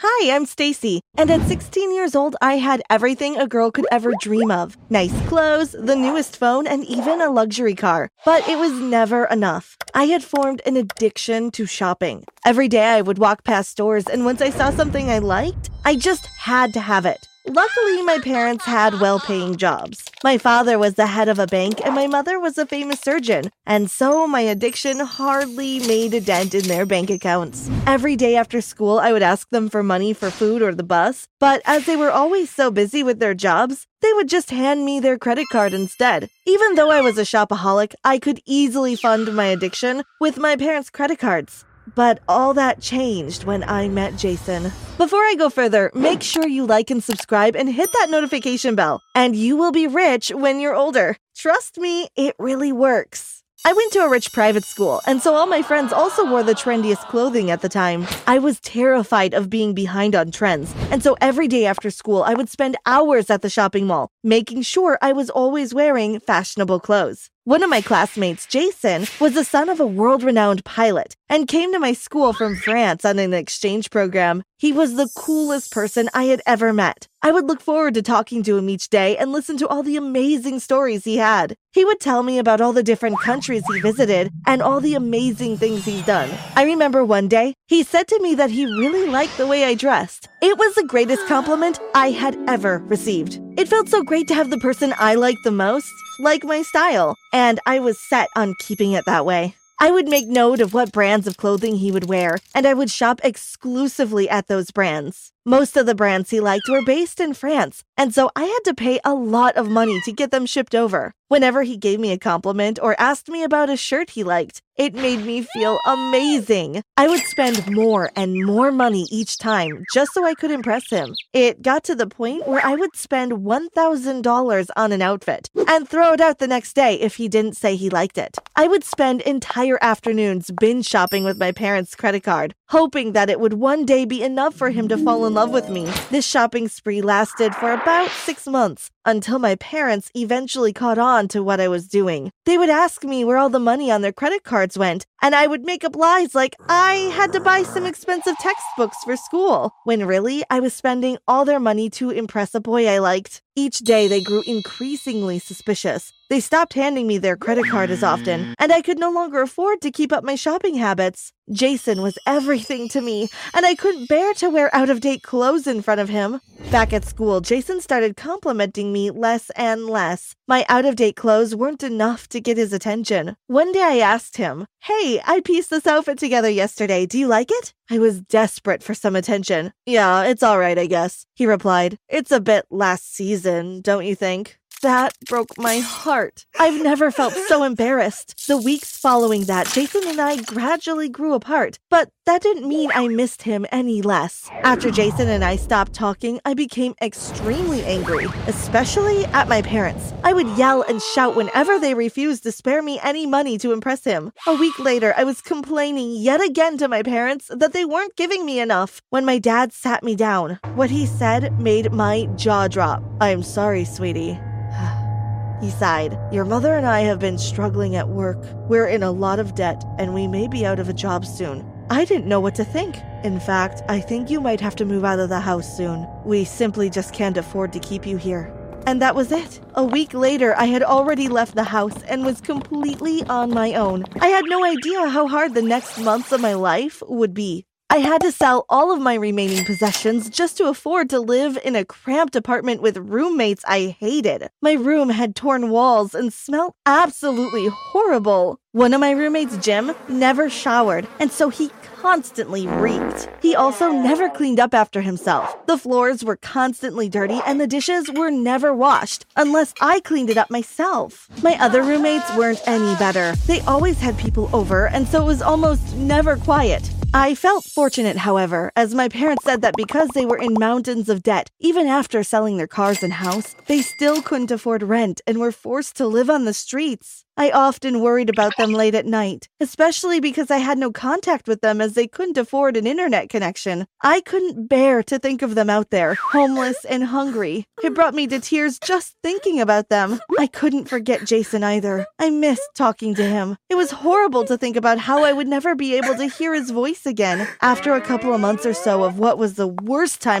Hi, I'm Stacy, and at 16 years old, I had everything a girl could ever dream of. Nice clothes, the newest phone, and even a luxury car. But it was never enough. I had formed an addiction to shopping. Every day, I would walk past stores, and once I saw something I liked, I just had to have it. Luckily, my parents had well-paying jobs. My father was the head of a bank and my mother was a famous surgeon, and so my addiction hardly made a dent in their bank accounts. Every day after school, I would ask them for money for food or the bus, but as they were always so busy with their jobs, they would just hand me their credit card instead. Even though I was a shopaholic, I could easily fund my addiction with my parents' credit cards. But all that changed when I met Jason. Before I go further, make sure you like and subscribe and hit that notification bell, and you will be rich when you're older. Trust me, it really works. I went to a rich private school, and so all my friends also wore the trendiest clothing at the time. I was terrified of being behind on trends, and so every day after school, I would spend hours at the shopping mall, making sure I was always wearing fashionable clothes. One of my classmates, Jason, was the son of a world-renowned pilot and came to my school from France on an exchange program. He was the coolest person I had ever met. I would look forward to talking to him each day and listen to all the amazing stories he had. He would tell me about all the different countries he visited and all the amazing things he's done. I remember one day, he said to me that he really liked the way I dressed. It was the greatest compliment I had ever received. It felt so great to have the person I liked the most like my style, and I was set on keeping it that way. I would make note of what brands of clothing he would wear, and I would shop exclusively at those brands. Most of the brands he liked were based in France, and so I had to pay a lot of money to get them shipped over. Whenever he gave me a compliment or asked me about a shirt he liked, it made me feel amazing. I would spend more and more money each time just so I could impress him. It got to the point where I would spend $1,000 on an outfit and throw it out the next day if he didn't say he liked it. I would spend entire afternoons binge shopping with my parents' credit card, hoping that it would one day be enough for him to fall in love with me. This shopping spree lasted for about 6 months until my parents eventually caught on to what I was doing. They would ask me where all the money on their credit cards went, and I would make up lies like I had to buy some expensive textbooks for school, when really I was spending all their money to impress a boy I liked. Each day, they grew increasingly suspicious. They stopped handing me their credit card as often, and I could no longer afford to keep up my shopping habits. Jason was everything to me, and I couldn't bear to wear out-of-date clothes in front of him. Back at school, Jason started complimenting me less and less. My out-of-date clothes weren't enough to get his attention. One day, I asked him, "Hey, I pieced this outfit together yesterday. Do you like it?" I was desperate for some attention. "Yeah, it's all right, I guess," he replied. "It's a bit last season, don't you think?" That broke my heart. I've never felt so embarrassed. The weeks following that, Jason and I gradually grew apart, but that didn't mean I missed him any less. After Jason and I stopped talking, I became extremely angry, especially at my parents. I would yell and shout whenever they refused to spare me any money to impress him. A week later, I was complaining yet again to my parents that they weren't giving me enough when my dad sat me down. What he said made my jaw drop. "I'm sorry, sweetie," he sighed. "Your mother and I have been struggling at work. We're in a lot of debt, and we may be out of a job soon." I didn't know what to think. "In fact, I think you might have to move out of the house soon. We simply just can't afford to keep you here." And that was it. A week later, I had already left the house and was completely on my own. I had no idea how hard the next months of my life would be. I had to sell all of my remaining possessions just to afford to live in a cramped apartment with roommates I hated. My room had torn walls and smelled absolutely horrible. One of my roommates, Jim, never showered, and so he constantly reeked. He also never cleaned up after himself. The floors were constantly dirty, and the dishes were never washed, unless I cleaned it up myself. My other roommates weren't any better. They always had people over, and so it was almost never quiet. I felt fortunate, however, as my parents said that because they were in mountains of debt, even after selling their cars and house, they still couldn't afford rent and were forced to live on the streets. I often worried about them late at night, especially because I had no contact with them as they couldn't afford an internet connection. I couldn't bear to think of them out there, homeless and hungry. It brought me to tears just thinking about them. I couldn't forget Jason either. I missed talking to him. It was horrible to think about how I would never be able to hear his voice again after a couple of months or so of what was the worst time.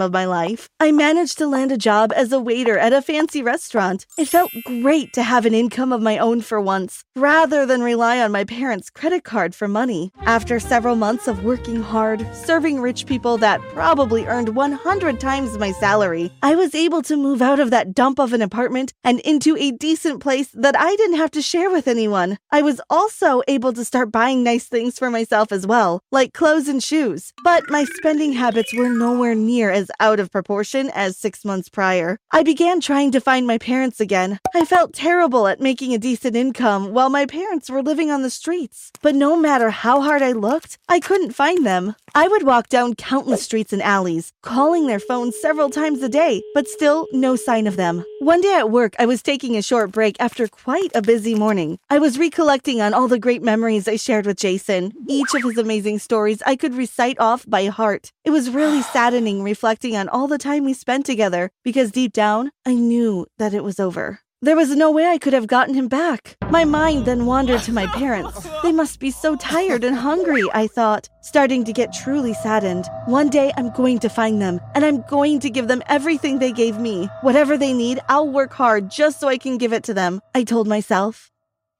Of my life, I managed to land a job as a waiter at a fancy restaurant. It felt great to have an income of my own for once, rather than rely on my parents' credit card for money. After several months of working hard, serving rich people that probably earned 100 times my salary, I was able to move out of that dump of an apartment and into a decent place that I didn't have to share with anyone. I was also able to start buying nice things for myself as well, like clothes and shoes. But my spending habits were nowhere near as out of proportion as 6 months prior. I began trying to find my parents again. I felt terrible at making a decent income while my parents were living on the streets. But no matter how hard I looked, I couldn't find them. I would walk down countless streets and alleys, calling their phones several times a day, but still no sign of them. One day at work, I was taking a short break after quite a busy morning. I was recollecting on all the great memories I shared with Jason. Each of his amazing stories I could recite off by heart. It was really saddening reflecting on all the time we spent together, because deep down, I knew that it was over. There was no way I could have gotten him back. My mind then wandered to my parents. They must be so tired and hungry, I thought, starting to get truly saddened. One day I'm going to find them, and I'm going to give them everything they gave me. Whatever they need, I'll work hard just so I can give it to them, I told myself,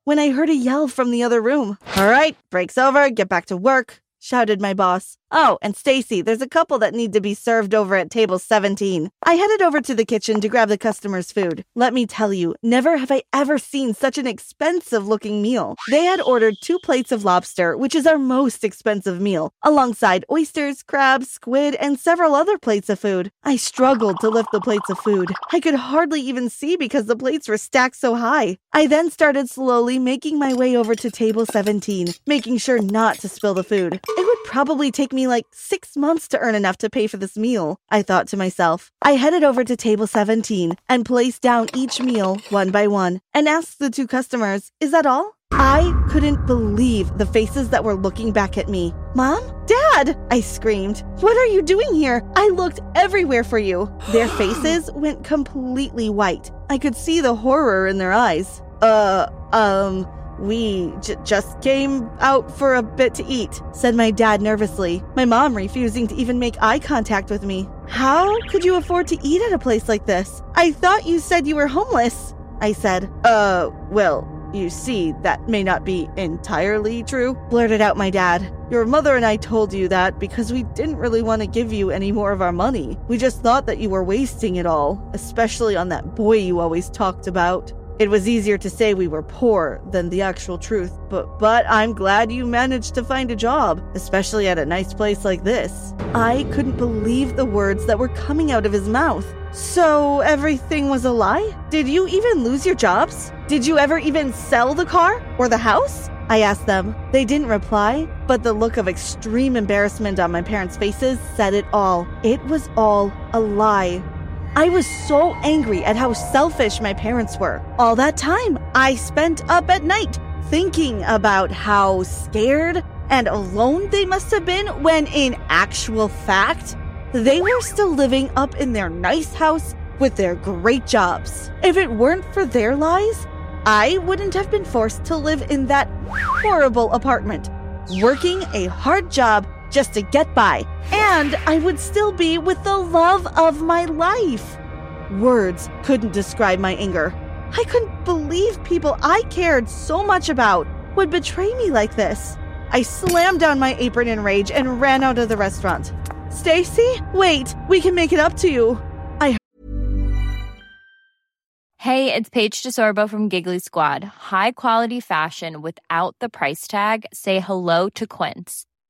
when I heard a yell from the other room. "All right, break's over, get back to work," shouted my boss. "Oh, and Stacy, there's a couple that need to be served over at table 17. I headed over to the kitchen to grab the customer's food. Let me tell you, never have I ever seen such an expensive-looking meal. They had ordered 2 plates of lobster, which is our most expensive meal, alongside oysters, crabs, squid, and several other plates of food. I struggled to lift the plates of food. I could hardly even see because the plates were stacked so high. I then started slowly making my way over to table 17, making sure not to spill the food. It would probably take me me like 6 months to earn enough to pay for this meal, I thought to myself. I headed over to table 17 and placed down each meal one by one and asked the two customers, "Is that all?" I couldn't believe the faces that were looking back at me. "Mom? Dad!" I screamed. "What are you doing here? I looked everywhere for you." Their faces went completely white. I could see the horror in their eyes. We just came out for a bit to eat," said my dad nervously, my mom refusing to even make eye contact with me. "How could you afford to eat at a place like this? I thought you said you were homeless," I said. Well... "You see, that may not be entirely true," blurted out my dad. "Your mother and I told you that because we didn't really want to give you any more of our money. We just thought that you were wasting it all, especially on that boy you always talked about. It was easier to say we were poor than the actual truth, but I'm glad you managed to find a job, especially at a nice place like this." I couldn't believe the words that were coming out of his mouth. "So everything was a lie? Did you even lose your jobs? Did you ever even sell the car or the house?" I asked them. They didn't reply, but the look of extreme embarrassment on my parents' faces said it all. It was all a lie. I was so angry at how selfish my parents were. All that time I spent up at night thinking about how scared and alone they must have been when in actual fact, they were still living up in their nice house with their great jobs. If it weren't for their lies, I wouldn't have been forced to live in that horrible apartment, working a hard job just to get by, and I would still be with the love of my life. Words couldn't describe my anger. I couldn't believe people I cared so much about would betray me like this. I slammed down my apron in rage and ran out of the restaurant. "Stacy, wait, we can make it up to you." Hey, it's Paige DeSorbo from Giggly Squad. High quality fashion without the price tag. Say hello to Quince.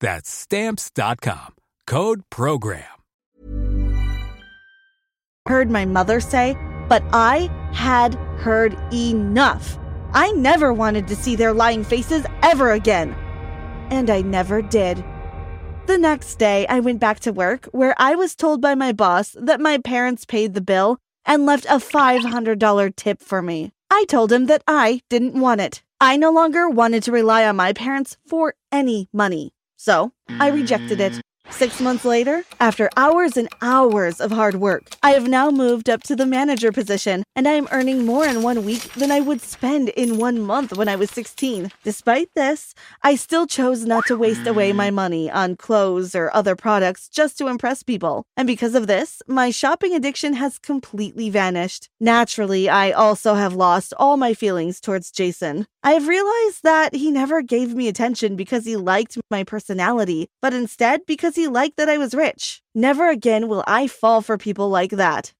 That's Stamps.com. Code PROGRAM. Heard my mother say, but I had heard enough. I never wanted to see their lying faces ever again. And I never did. The next day, I went back to work where I was told by my boss that my parents paid the bill and left a $500 tip for me. I told him that I didn't want it. I no longer wanted to rely on my parents for any money. So, I rejected it. 6 months later, after hours and hours of hard work, I have now moved up to the manager position, and I am earning more in 1 week than I would spend in 1 month when I was 16. Despite this, I still chose not to waste away my money on clothes or other products just to impress people. And because of this, my shopping addiction has completely vanished. Naturally, I also have lost all my feelings towards Jason. I have realized that he never gave me attention because he liked my personality, but instead because he liked that I was rich. Never again will I fall for people like that.